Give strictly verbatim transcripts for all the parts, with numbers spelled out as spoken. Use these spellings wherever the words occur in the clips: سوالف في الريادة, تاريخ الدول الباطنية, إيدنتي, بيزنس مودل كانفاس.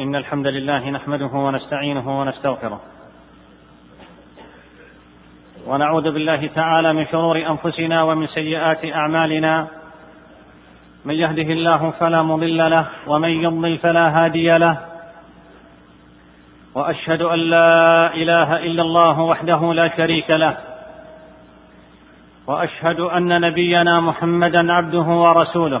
إن الحمد لله نحمده ونستعينه ونستغفره ونعوذ بالله تعالى من شرور أنفسنا ومن سيئات أعمالنا، من يهده الله فلا مضل له ومن يضلل فلا هادي له، وأشهد أن لا إله إلا الله وحده لا شريك له، وأشهد أن نبينا محمدا عبده ورسوله.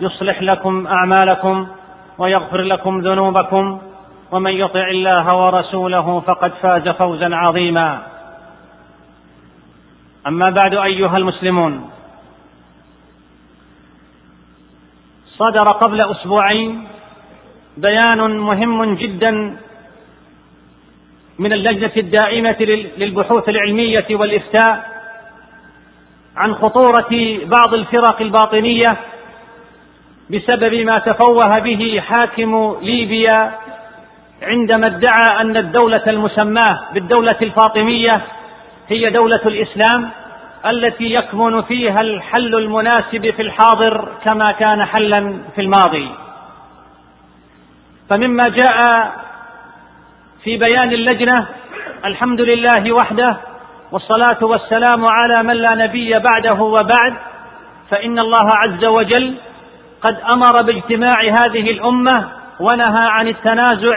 يصلح لكم أعمالكم ويغفر لكم ذنوبكم، ومن يطع الله ورسوله فقد فاز فوزا عظيما. أما بعد، أيها المسلمون، صدر قبل أسبوعين بيان مهم جدا من اللجنة الدائمة للبحوث العلمية والإفتاء عن خطورة بعض الفرق الباطنية بسبب ما تفوه به حاكم ليبيا عندما ادعى أن الدولة المسماة بالدولة الفاطمية هي دولة الإسلام التي يكمن فيها الحل المناسب في الحاضر كما كان حلا في الماضي. فمما جاء في بيان اللجنة، الحمد لله وحده والصلاة والسلام على من لا نبي بعده وبعد، فإن الله عز وجل قد أمر باجتماع هذه الأمة ونهى عن التنازع،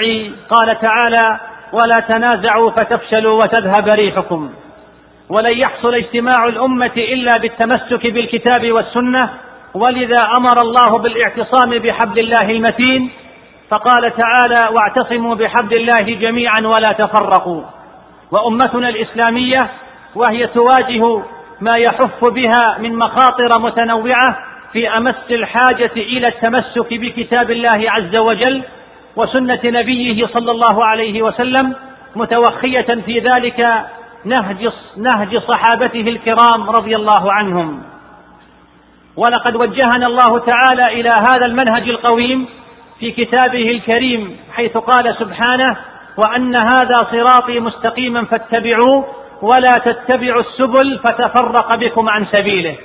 قال تعالى: ولا تنازعوا فتفشلوا وتذهب ريحكم. ولن يحصل اجتماع الأمة إلا بالتمسك بالكتاب والسنة، ولذا أمر الله بالاعتصام بحبل الله المتين، فقال تعالى: واعتصموا بحبل الله جميعا ولا تفرقوا. وأمتنا الإسلامية وهي تواجه ما يحف بها من مخاطر متنوعة في أمس الحاجة إلى التمسك بكتاب الله عز وجل وسنة نبيه صلى الله عليه وسلم، متوخية في ذلك نهج, نهج صحابته الكرام رضي الله عنهم. ولقد وجهنا الله تعالى إلى هذا المنهج القويم في كتابه الكريم، حيث قال سبحانه: وأن هذا صراطي مستقيما فاتبعوه ولا تتبعوا السبل فتفرق بكم عن سبيله.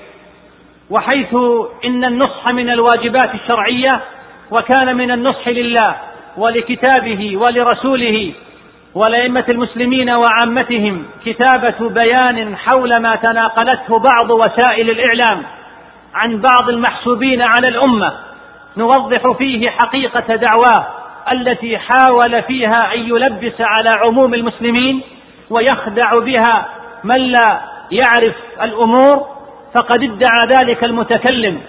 وحيث إن النصح من الواجبات الشرعية، وكان من النصح لله ولكتابه ولرسوله ولأئمة المسلمين وعامتهم كتابة بيان حول ما تناقلته بعض وسائل الإعلام عن بعض المحسوبين على الأمة، نوضح فيه حقيقة دعواه التي حاول فيها أن يلبس على عموم المسلمين ويخدع بها من لا يعرف الأمور. فقد ادعى ذلك المتكلم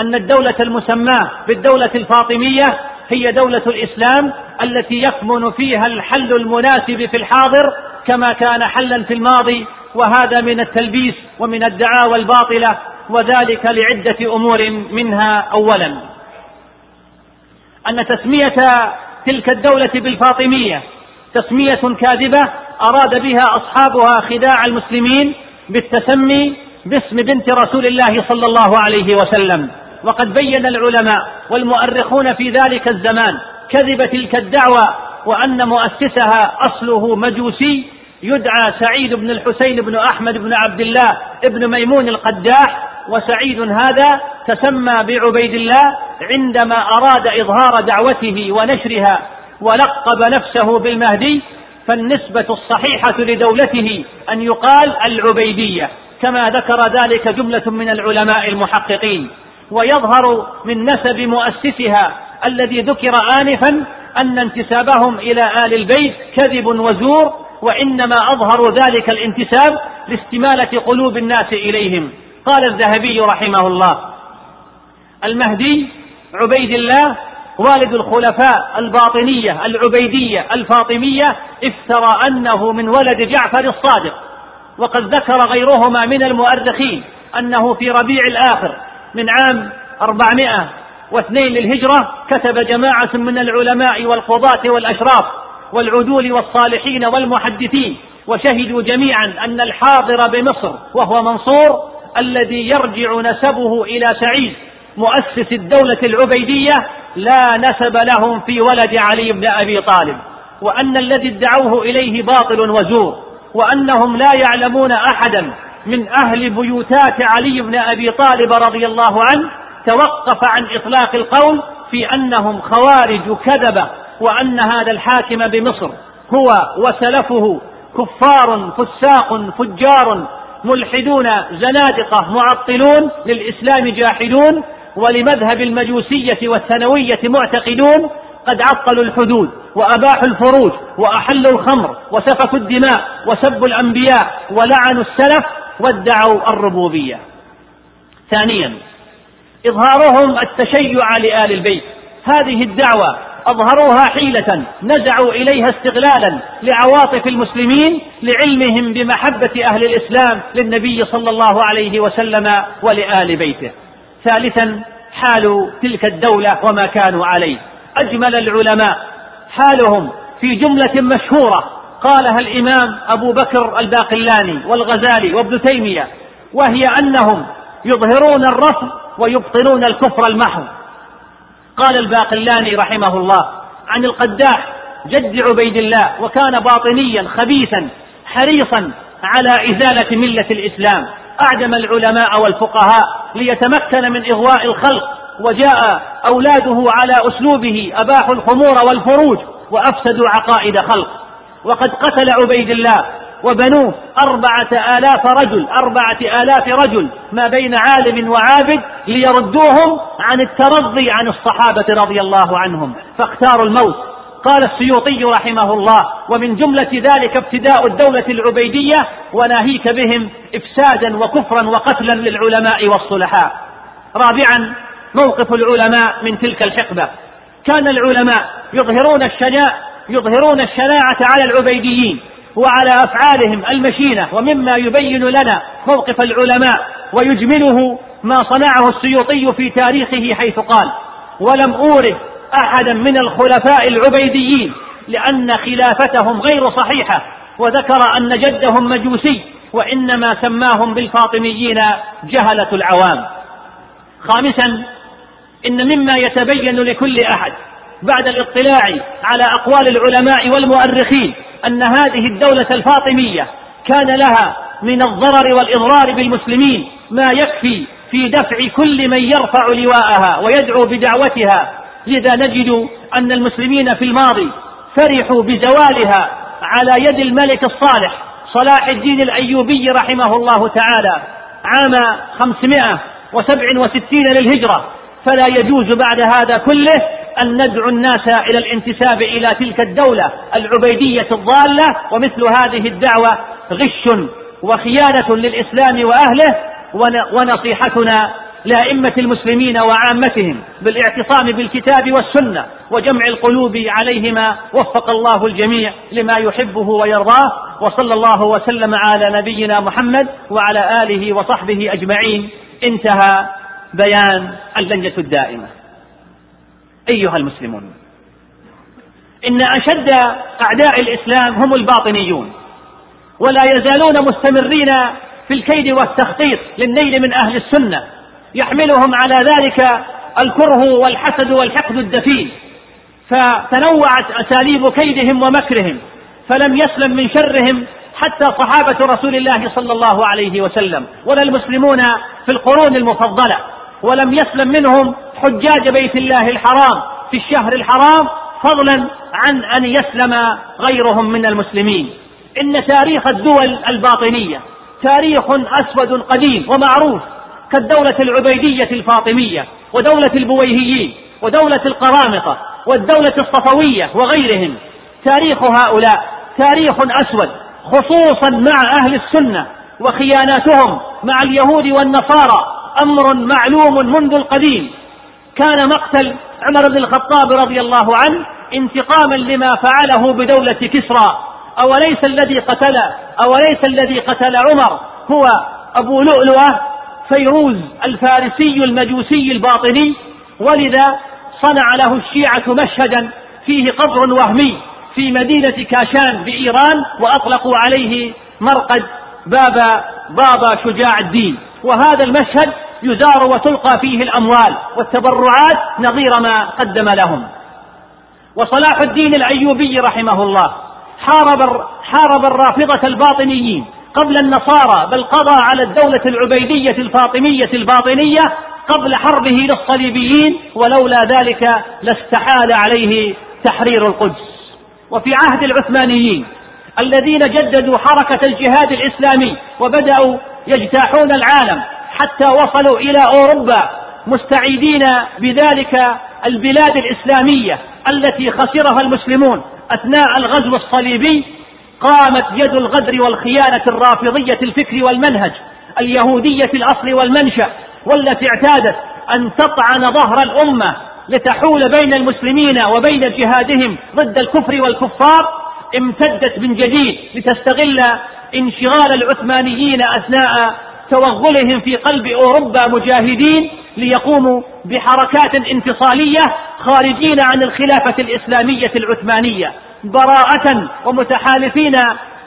أن الدولة المسماة بالدولة الفاطمية هي دولة الإسلام التي يكمن فيها الحل المناسب في الحاضر كما كان حلا في الماضي، وهذا من التلبيس ومن الدعاوى الباطلة، وذلك لعدة أمور. منها: أولا، أن تسمية تلك الدولة بالفاطمية تسمية كاذبة أراد بها أصحابها خداع المسلمين بالتسمي باسم بنت رسول الله صلى الله عليه وسلم. وقد بين العلماء والمؤرخون في ذلك الزمان كذب تلك الدعوة، وأن مؤسسها أصله مجوسي يدعى سعيد بن الحسين بن أحمد بن عبد الله بن ميمون القداح. وسعيد هذا تسمى بعبيد الله عندما أراد إظهار دعوته ونشرها، ولقب نفسه بالمهدي. فالنسبة الصحيحة لدولته أن يقال العبيدية، كما ذكر ذلك جملة من العلماء المحققين. ويظهر من نسب مؤسسها الذي ذكر آنفا أن انتسابهم إلى آل البيت كذب وزور، وإنما أظهروا ذلك الانتساب لاستمالة قلوب الناس إليهم. قال الذهبي رحمه الله: المهدي عبيد الله والد الخلفاء الباطنية العبيدية الفاطمية افترى أنه من ولد جعفر الصادق. وقد ذكر غيرهما من المؤرخين أنه في ربيع الآخر من عام أربعمائة واثنين للهجرة كتب جماعة من العلماء والقضاة والأشراف والعدول والصالحين والمحدثين، وشهدوا جميعا أن الحاضر بمصر وهو منصور الذي يرجع نسبه إلى سعيد مؤسس الدولة العبيدية لا نسب لهم في ولد علي بن أبي طالب، وأن الذي ادعوه إليه باطل وزور، وأنهم لا يعلمون أحدا من أهل بيوتات علي بن أبي طالب رضي الله عنه توقف عن إطلاق القول في أنهم خوارج كذبة، وأن هذا الحاكم بمصر هو وسلفه كفار فساق فجار ملحدون زنادقة معطلون للإسلام جاحدون، ولمذهب المجوسية والثانوية معتقدون، قد عطلوا الحدود وأباحوا الفروج وأحلوا الخمر وسفكوا الدماء وسبوا الأنبياء ولعنوا السلف وادعوا الربوبية. ثانيا، إظهارهم التشيع لآل البيت، هذه الدعوة أظهروها حيلة نزعوا إليها استغلالا لعواطف المسلمين لعلمهم بمحبة أهل الإسلام للنبي صلى الله عليه وسلم ولآل بيته. ثالثا، حال تلك الدولة وما كانوا عليه، أجمل العلماء حالهم في جملة مشهورة قالها الإمام أبو بكر الباقلاني والغزالي وابن تيمية، وهي أنهم يظهرون الرفض ويبطنون الكفر المحض. قال الباقلاني رحمه الله عن القداح جد عبيد الله، وكان باطنيا خبيثا حريصا على إزالة ملة الإسلام، أعدم العلماء والفقهاء ليتمكن من إغواء الخلق، وجاء أولاده على أسلوبه أباحوا الخمور والفروج وأفسدوا عقائد خلق. وقد قتل عبيد الله وبنوه أربعة آلاف رجل أربعة آلاف رجل ما بين عالم وعابد ليردوهم عن الترضي عن الصحابة رضي الله عنهم، فاختاروا الموت. قال السيوطي رحمه الله: ومن جملة ذلك ابتداء الدولة العبيدية، وناهيك بهم إفسادا وكفرا وقتلا للعلماء والصلحاء. رابعا، موقف العلماء من تلك الحقبة، كان العلماء يظهرون الشناعة يظهرون الشناعة على العبيديين وعلى أفعالهم المشينة، ومما يبين لنا موقف العلماء ويجمله ما صنعه السيوطي في تاريخه، حيث قال: ولم أورد أحدا من الخلفاء العبيديين لأن خلافتهم غير صحيحة، وذكر أن جدهم مجوسي وإنما سماهم بالفاطميين جهلة العوام. خامسا، إن مما يتبين لكل أحد بعد الاطلاع على أقوال العلماء والمؤرخين أن هذه الدولة الفاطمية كان لها من الضرر والإضرار بالمسلمين ما يكفي في دفع كل من يرفع لواءها ويدعو بدعوتها، لذا نجد أن المسلمين في الماضي فرحوا بزوالها على يد الملك الصالح صلاح الدين الأيوبي رحمه الله تعالى عام خمسمائة وسبع وستين للهجرة، فلا يجوز بعد هذا كله أن ندعو الناس إلى الانتساب إلى تلك الدولة العبيدية الضالة، ومثل هذه الدعوة غش وخيانة للإسلام وأهله. ونصيحتنا لأئمة المسلمين وعامتهم بالاعتصام بالكتاب والسنة وجمع القلوب عليهما، وفق الله الجميع لما يحبه ويرضاه، وصلى الله وسلم على نبينا محمد وعلى آله وصحبه أجمعين. انتهى بيان اللجنة الدائمة. أيها المسلمون، إن أشد أعداء الإسلام هم الباطنيون، ولا يزالون مستمرين في الكيد والتخطيط للنيل من أهل السنة، يحملهم على ذلك الكره والحسد والحقد الدفين، فتنوعت أساليب كيدهم ومكرهم، فلم يسلم من شرهم حتى صحابة رسول الله صلى الله عليه وسلم ولا المسلمون في القرون المفضلة، ولم يسلم منهم حجاج بيت الله الحرام في الشهر الحرام، فضلا عن أن يسلم غيرهم من المسلمين. إن تاريخ الدول الباطنية تاريخ أسود قديم ومعروف، كالدولة العبيدية الفاطمية ودولة البويهيين ودولة القرامطة والدولة الصفوية وغيرهم. تاريخ هؤلاء تاريخ أسود، خصوصا مع أهل السنة، وخياناتهم مع اليهود والنصارى أمر معلوم منذ القديم. كان مقتل عمر بن الخطاب رضي الله عنه انتقاما لما فعله بدولة كسرى، أوليس الذي قتل أوليس الذي قتل عمر هو أبو لؤلؤة فيروز الفارسي المجوسي الباطني؟ ولذا صنع له الشيعة مشهدا فيه قبر وهمي في مدينة كاشان بإيران، وأطلقوا عليه مرقد بابا بابا شجاع الدين. وهذا المشهد يزار وتلقى فيه الأموال والتبرعات نظير ما قدم لهم. وصلاح الدين الأيوبي رحمه الله حارب, حارب الرافضة الباطنيين قبل النصارى، بل قضى على الدولة العبيدية الفاطمية الباطنية قبل حربه للصليبيين، ولولا ذلك لاستحال عليه تحرير القدس. وفي عهد العثمانيين الذين جددوا حركة الجهاد الإسلامي وبدأوا يجتاحون العالم حتى وصلوا إلى أوروبا، مستعيدين بذلك البلاد الإسلامية التي خسرها المسلمون أثناء الغزو الصليبي، قامت يد الغدر والخيانة الرافضية الفكر والمنهج اليهودية الأصل والمنشأ، والتي اعتادت أن تطعن ظهر الأمة لتحول بين المسلمين وبين جهادهم ضد الكفر والكفار، امتدت من جديد لتستغل انشغال العثمانيين أثناء توغلهم في قلب أوروبا مجاهدين ليقوموا بحركات انفصالية خارجين عن الخلافة الإسلامية العثمانية، براءة ومتحالفين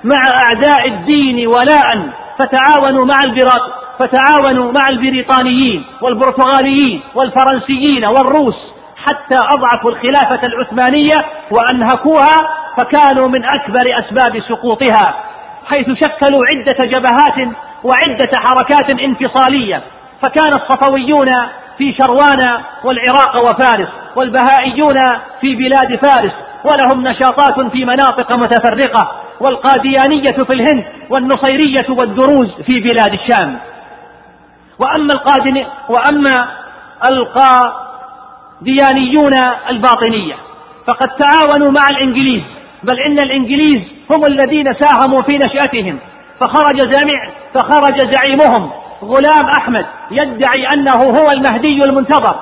مع أعداء الدين ولاء، فتعاونوا مع البراء فتعاونوا مع البريطانيين والبرتغاليين والفرنسيين والروس حتى أضعفوا الخلافة العثمانية وأنهكوها، فكانوا من أكبر أسباب سقوطها، حيث شكلوا عدة جبهات وعدة حركات انفصالية. فكان الصفويون في شروان والعراق وفارس، والبهائيون في بلاد فارس ولهم نشاطات في مناطق متفرقة، والقاديانية في الهند، والنصيرية والدروز في بلاد الشام. وأما وأما القاديانيون الباطنية فقد تعاونوا مع الإنجليز، بل إن الإنجليز هم الذين ساهموا في نشأتهم، فخرج زعيم فخرج زعيمهم غلام أحمد يدعي أنه هو المهدي المنتظر،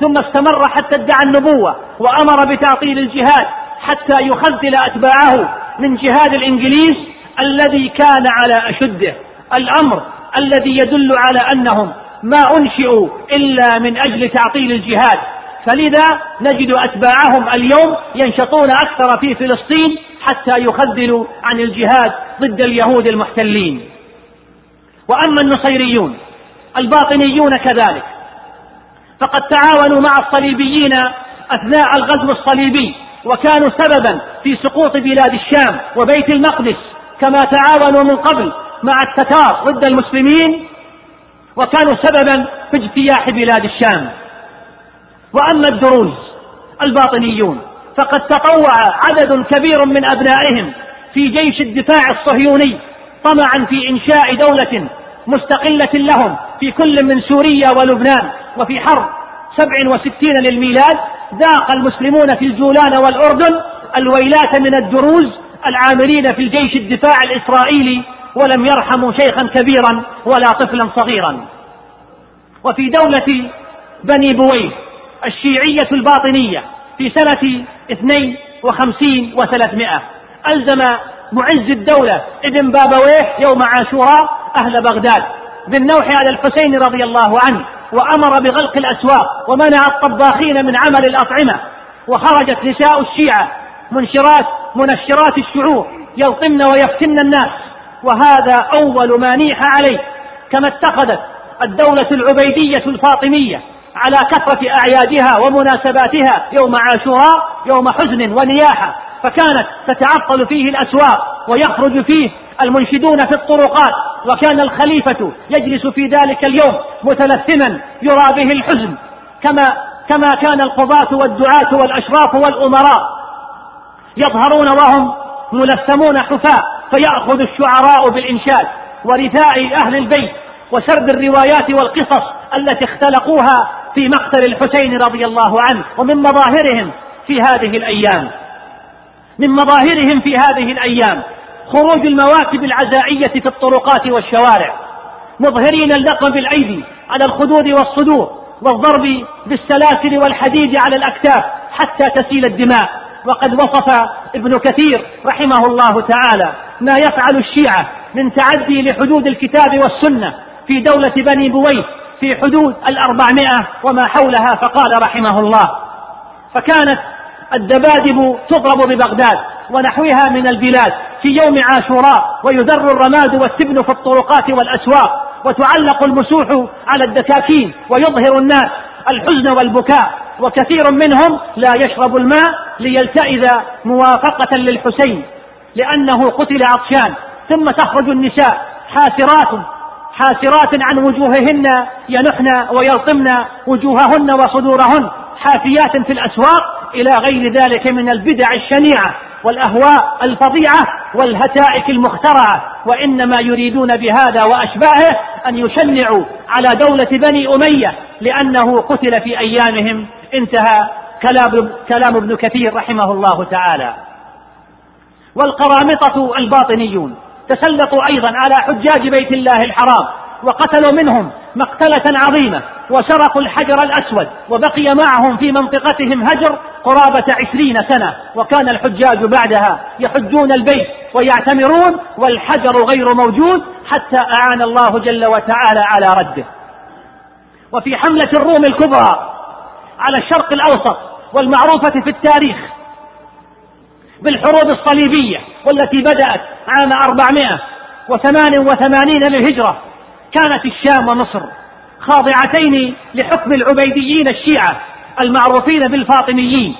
ثم استمر حتى ادعى النبوة وأمر بتعطيل الجهاد حتى يخذل أتباعه من جهاد الإنجليز الذي كان على أشده، الأمر الذي يدل على أنهم ما أنشئوا إلا من أجل تعطيل الجهاد. فلذا نجد أتباعهم اليوم ينشطون أكثر في فلسطين حتى يخذلوا عن الجهاد ضد اليهود المحتلين. وأما النصيريون الباطنيون كذلك فقد تعاونوا مع الصليبيين أثناء الغزو الصليبي، وكانوا سببا في سقوط بلاد الشام وبيت المقدس، كما تعاونوا من قبل مع التتار ضد المسلمين، وكانوا سببا في اجتياح بلاد الشام. وأما الدروز الباطنيون فقد تطوع عدد كبير من أبنائهم في جيش الدفاع الصهيوني طمعا في إنشاء دولة مستقلة لهم في كل من سوريا ولبنان. وفي حرب سبع وستين للميلاد ذاق المسلمون في الجولان والأردن الويلات من الدروز العاملين في الجيش الدفاع الإسرائيلي، ولم يرحموا شيخا كبيرا ولا طفلا صغيرا. وفي دولة بني بويه الشيعية الباطنية في سنة اثنين وخمسين وثلاثمائة ألزم معز الدولة ابن بابويه يوم عاشوراء أهل بغداد بالنوح على الحسين رضي الله عنه، وأمر بغلق الأسواق ومنع الطباخين من عمل الأطعمة. وخرجت نساء الشيعة منشرات منشرات الشعور يلطمن ويفتن الناس، وهذا أول ما نيح عليه. كما اتخذت الدولة العبيدية الفاطمية على كثرة أعيادها ومناسباتها يوم عاشوراء يوم حزن ونياحة، فكانت تتعطل فيه الأسواق ويخرج فيه المنشدون في الطرقات، وكان الخليفة يجلس في ذلك اليوم متلثما يرى به الحزن، كما, كما كان القضاة والدعاة والأشراف والأمراء يظهرون وهم ملثمون حفاة، فيأخذ الشعراء بالإنشاد ورثاء أهل البيت وسرد الروايات والقصص التي اختلقوها في مقتل الحسين رضي الله عنه. ومن مظاهرهم في هذه الأيام من مظاهرهم في هذه الأيام خروج المواكب العزائية في الطرقات والشوارع مظهرين اللقم بالأيدي على الخدود والصدور، والضرب بالسلاسل والحديد على الأكتاف حتى تسيل الدماء. وقد وصف ابن كثير رحمه الله تعالى ما يفعل الشيعة من تعدي لحدود الكتاب والسنة في دولة بني بويه في حدود الأربعمائة وما حولها، فقال رحمه الله: فكانت الدبادب تضرب ببغداد ونحوها من البلاد في يوم عاشوراء، ويدر الرماد والسبن في الطرقات والأسواق، وتعلق المسوح على الدكاكين، ويظهر الناس الحزن والبكاء، وكثير منهم لا يشرب الماء ليلتئذ موافقة للحسين لأنه قتل عطشان. ثم تخرج النساء حاسرات حاسرات عن وجوههن ينحن ويلطمن وجوههن وصدورهن، حافيات في الأسواق، إلى غير ذلك من البدع الشنيعة والأهواء الفظيعة والهتائك المخترعة. وإنما يريدون بهذا وأشباهه أن يشنعوا على دولة بني أمية لأنه قتل في أيامهم. انتهى كلام ابن كثير رحمه الله تعالى. والقرامطة الباطنيون تسلطوا أيضا على حجاج بيت الله الحرام، وقتلوا منهم مقتلة عظيمة، وسرقوا الحجر الأسود، وبقي معهم في منطقتهم هجر قرابة عشرين سنة، وكان الحجاج بعدها يحجون البيت ويعتمرون والحجر غير موجود، حتى أعان الله جل وتعالى على رده. وفي حملة الروم الكبرى على الشرق الأوسط والمعروفة في التاريخ بالحروب الصليبية، والتي بدأت عام أربعمائة وثمان وثمانين للهجرة، كانت الشام ومصر خاضعتين لحكم العبيديين الشيعة المعروفين بالفاطميين،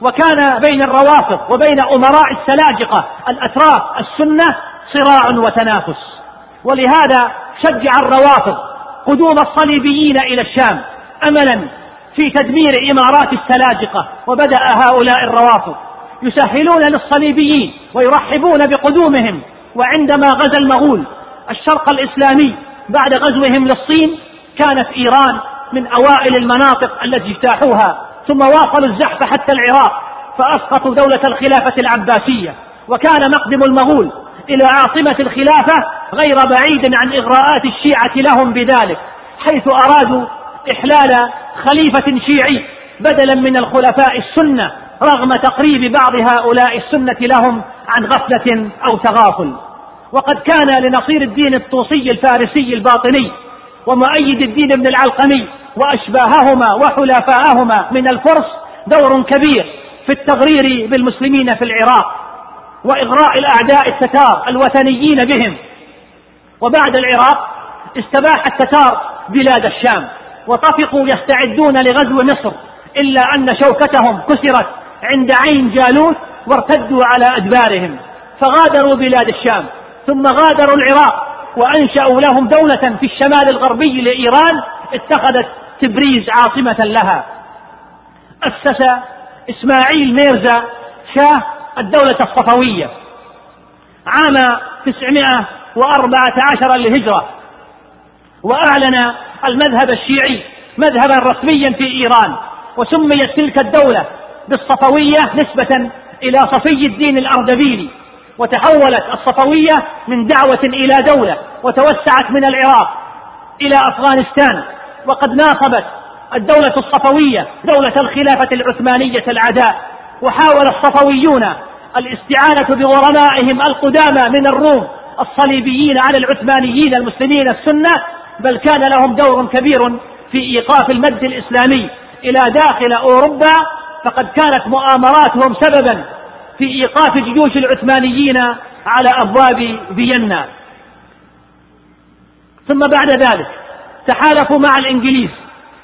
وكان بين الروافض وبين أمراء السلاجقة الأتراك السنة صراع وتنافس. ولهذا شجع الروافض قدوم الصليبيين إلى الشام أملا في تدمير إمارات السلاجقة، وبدأ هؤلاء الروافض يسهلون للصليبيين ويرحبون بقدومهم. وعندما غزا المغول الشرق الإسلامي بعد غزوهم للصين، كانت إيران من أوائل المناطق التي اجتاحوها، ثم واصلوا الزحف حتى العراق فأسقطوا دولة الخلافة العباسية. وكان مقدم المغول إلى عاصمة الخلافة غير بعيد عن إغراءات الشيعة لهم بذلك، حيث أرادوا إحلال خليفة شيعي بدلا من الخلفاء السنة، رغم تقريب بعض هؤلاء السنة لهم عن غفلة أو تغافل. وقد كان لنصير الدين الطوسي الفارسي الباطني ومؤيد الدين ابن العلقمي وأشباههما وحلفاءهما من الفرس دور كبير في التغرير بالمسلمين في العراق، وإغراء الأعداء التتار الوثنيين بهم. وبعد العراق استباح التتار بلاد الشام، وطفقوا يستعدون لغزو مصر، إلا أن شوكتهم كسرت عند عين جالوت، وارتدوا على أدبارهم فغادروا بلاد الشام، ثم غادروا العراق وأنشأوا لهم دولة في الشمال الغربي لإيران، اتخذت تبريز عاصمة لها. أسس إسماعيل ميرزا شاه الدولة الصفوية عام تسعمائة وأربعة عشر للهجرة، وأعلن المذهب الشيعي مذهبا رسميا في إيران، وسميت تلك الدولة بالصفوية نسبة إلى صفي الدين الأردبيلي. وتحولت الصفوية من دعوة إلى دولة، وتوسعت من العراق إلى أفغانستان، وقد ناصبت الدولة الصفوية دولة الخلافة العثمانية العداء. وحاول الصفويون الاستعانة بغرمائهم القدامى من الروم الصليبيين على العثمانيين المسلمين السنة، بل كان لهم دور كبير في إيقاف المد الإسلامي إلى داخل أوروبا، فقد كانت مؤامراتهم سببا في إيقاف جيوش العثمانيين على أبواب فيينا. ثم بعد ذلك تحالفوا مع الإنجليز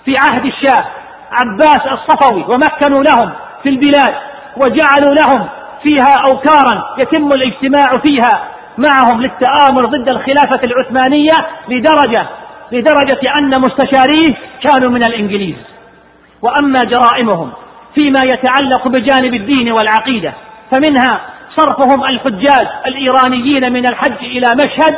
في عهد الشاه عباس الصفوي، ومكنوا لهم في البلاد، وجعلوا لهم فيها أوكارا يتم الاجتماع فيها معهم للتآمر ضد الخلافة العثمانية، لدرجة لدرجة أن مستشاريه كانوا من الإنجليز. وأما جرائمهم فيما يتعلق بجانب الدين والعقيدة، فمنها صرفهم الحجاج الإيرانيين من الحج إلى مشهد،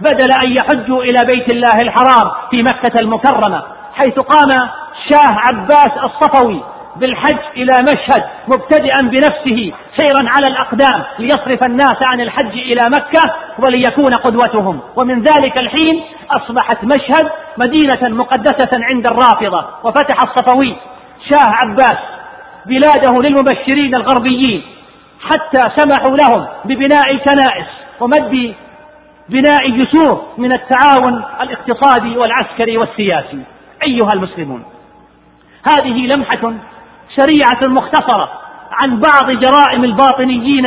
بدل أن يحجوا إلى بيت الله الحرام في مكة المكرمة، حيث قام شاه عباس الصفوي بالحج إلى مشهد مبتدئا بنفسه سيرا على الأقدام، ليصرف الناس عن الحج إلى مكة وليكون قدوتهم. ومن ذلك الحين أصبحت مشهد مدينة مقدسة عند الرافضة، وفتح الصفوي شاه عباس بلاده للمبشرين الغربيين، حتى سمحوا لهم ببناء الكنائس ومد بناء جسور من التعاون الاقتصادي والعسكري والسياسي. أيها المسلمون، هذه لمحة سريعة مختصرة عن بعض جرائم الباطنيين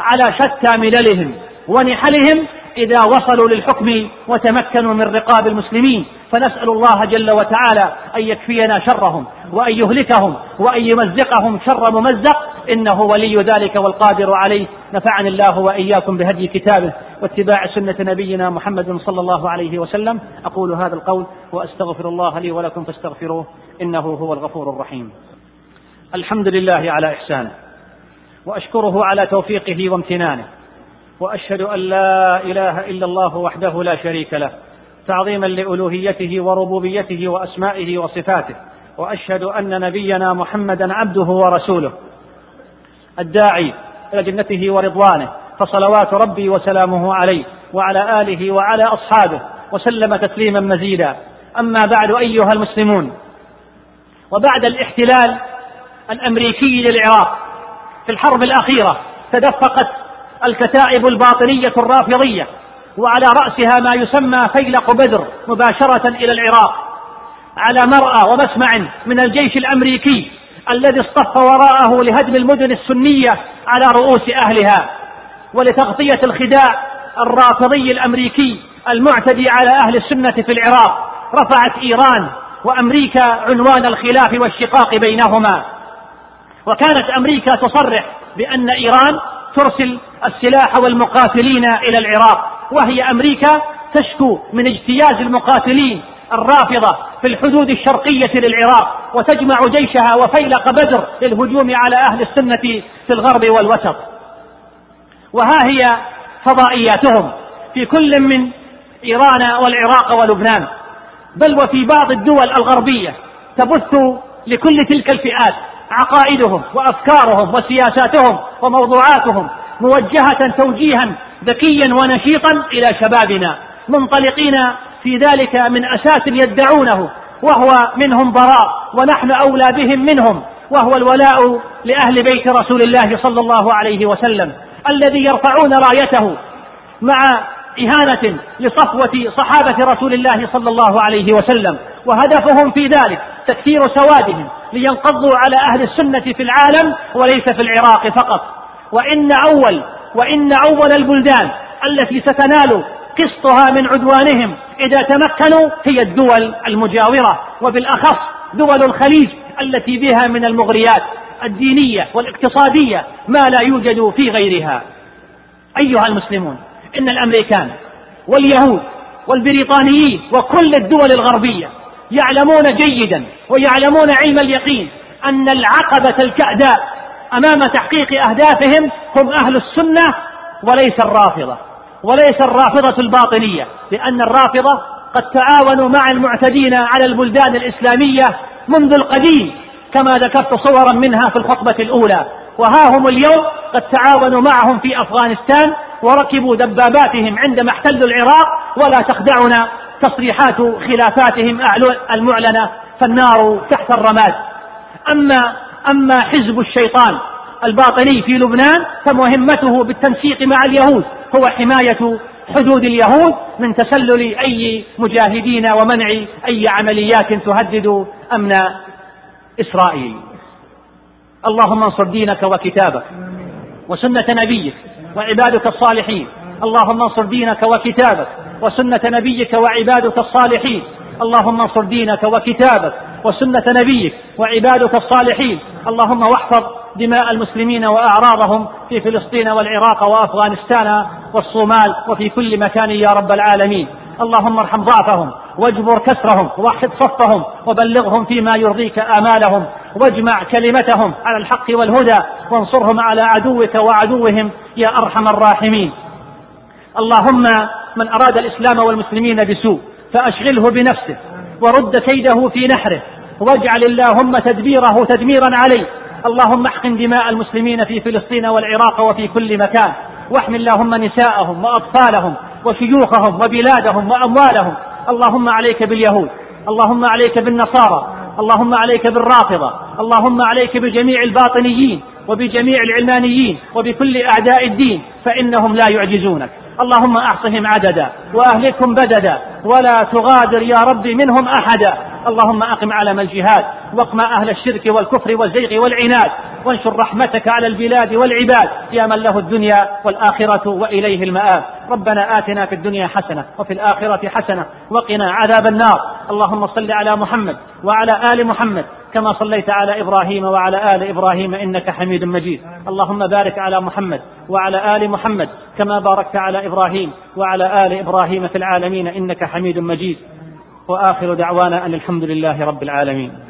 على شتى مللهم ونحلهم إذا وصلوا للحكم وتمكنوا من رقاب المسلمين، فنسأل الله جل وتعالى أن يكفينا شرهم وأن يهلكهم وأن يمزقهم شر ممزق، إنه ولي ذلك والقادر عليه. نفعني الله وإياكم بهدي كتابه واتباع سنة نبينا محمد صلى الله عليه وسلم. أقول هذا القول وأستغفر الله لي ولكم فاستغفروه إنه هو الغفور الرحيم. الحمد لله على إحسانه، وأشكره على توفيقه وامتنانه، وأشهد أن لا إله إلا الله وحده لا شريك له تعظيما لألوهيته وربوبيته وأسمائه وصفاته، وأشهد أن نبينا محمدا عبده ورسوله الداعي إلى جنته ورضوانه، فصلوات ربي وسلامه عليه وعلى آله وعلى أصحابه وسلم تسليما مزيدا. أما بعد، أيها المسلمون، وبعد الاحتلال الأمريكي للعراق في الحرب الأخيرة تدفقت الكتائب الباطنية الرافضية، وعلى رأسها ما يسمى فيلق بدر، مباشرة إلى العراق على مرأى ومسمع من الجيش الأمريكي الذي اصطف وراءه لهدم المدن السنية على رؤوس أهلها، ولتغطية الخداع الرافضي الأمريكي المعتدي على أهل السنة في العراق. رفعت إيران وأمريكا عنوان الخلاف والشقاق بينهما، وكانت أمريكا تصرح بأن إيران ترسل السلاح والمقاتلين إلى العراق، وهي أمريكا تشكو من اجتياز المقاتلين الرافضة في الحدود الشرقية للعراق، وتجمع جيشها وفيلق بدر للهجوم على أهل السنة في الغرب والوسط. وها هي فضائياتهم في كل من إيران والعراق ولبنان، بل وفي بعض الدول الغربية تبث لكل تلك الفئات عقائدهم وأفكارهم وسياساتهم وموضوعاتهم، موجهة توجيها ذكيا ونشيطا إلى شبابنا، منطلقين في ذلك من أساس يدعونه، وهو منهم براء ونحن أولى بهم منهم، وهو الولاء لأهل بيت رسول الله صلى الله عليه وسلم، الذي يرفعون رايته مع إهانة لصفوة صحابة رسول الله صلى الله عليه وسلم. وهدفهم في ذلك تكثير سوادهم لينقضوا على أهل السنة في العالم وليس في العراق فقط. وإن أول وإن أول البلدان التي ستنال قسطها من عدوانهم إذا تمكنوا هي الدول المجاورة، وبالأخص دول الخليج التي بها من المغريات الدينية والاقتصادية ما لا يوجد في غيرها. أيها المسلمون، إن الأمريكان واليهود والبريطانيين وكل الدول الغربية يعلمون جيدا ويعلمون علم اليقين أن العقبة الكأداء أمام تحقيق أهدافهم هم أهل السنة وليس الرافضة، وليس الرافضة الباطنية، لأن الرافضة قد تعاونوا مع المعتدين على البلدان الإسلامية منذ القديم، كما ذكرت صورا منها في الخطبة الأولى. وهاهم اليوم قد تعاونوا معهم في أفغانستان وركبوا دباباتهم عندما احتلوا العراق، ولا تخدعنا تصريحات خلافاتهم المعلنة، فالنار تحت الرماد. أما أما حزب الشيطان الباطني في لبنان فمهمته بالتنسيق مع اليهود هو حماية حدود اليهود من تسلل أي مجاهدين ومنع أي عمليات تهدد أمن إسرائيل. اللهم انصر دينك وكتابك وسنة نبيك وعبادك الصالحين. اللهم انصر دينك وكتابك وسنة نبيك وعبادك الصالحين. اللهم انصر دينك وكتابك وسنة نبيك وعبادك الصالحين. اللهم واحفظ دماء المسلمين وأعراضهم في فلسطين والعراق وأفغانستان والصومال وفي كل مكان يا رب العالمين. اللهم ارحم ضعفهم واجبر كسرهم ووحد صفهم وبلغهم فيما يرضيك آمالهم، واجمع كلمتهم على الحق والهدى، وانصرهم على عدوك وعدوهم يا أرحم الراحمين. اللهم من أراد الإسلام والمسلمين بسوء فأشغله بنفسه ورد كيده في نحره، واجعل اللهم تدبيره تدميرا عليه. اللهم احقن دماء المسلمين في فلسطين والعراق وفي كل مكان، واحمِ اللهم نساءهم وأطفالهم وشيوخهم وبلادهم وأموالهم. اللهم عليك باليهود، اللهم عليك بالنصارى، اللهم عليك بالرافضة، اللهم عليك بجميع الباطنيين وبجميع العلمانيين وبكل أعداء الدين، فإنهم لا يعجزونك. اللهم أحصهم عددا وأهلكهم بددا ولا تغادر يا ربي منهم أحدا. اللهم أقم علم الجهاد واقم أهل الشرك والكفر والزيغ والعناد، وانشر رحمتك على البلاد والعباد يا من له الدنيا والآخرة وإليه المآب. ربنا آتنا في الدنيا حسنة وفي الآخرة حسنة وقنا عذاب النار. اللهم صل على محمد وعلى آل محمد كما صليت على إبراهيم وعلى آل إبراهيم إنك حميد مجيد. اللهم بارك على محمد وعلى آل محمد كما باركت على إبراهيم وعلى آل إبراهيم في العالمين إنك حميد مجيد. وآخر دعوانا أن الحمد لله رب العالمين.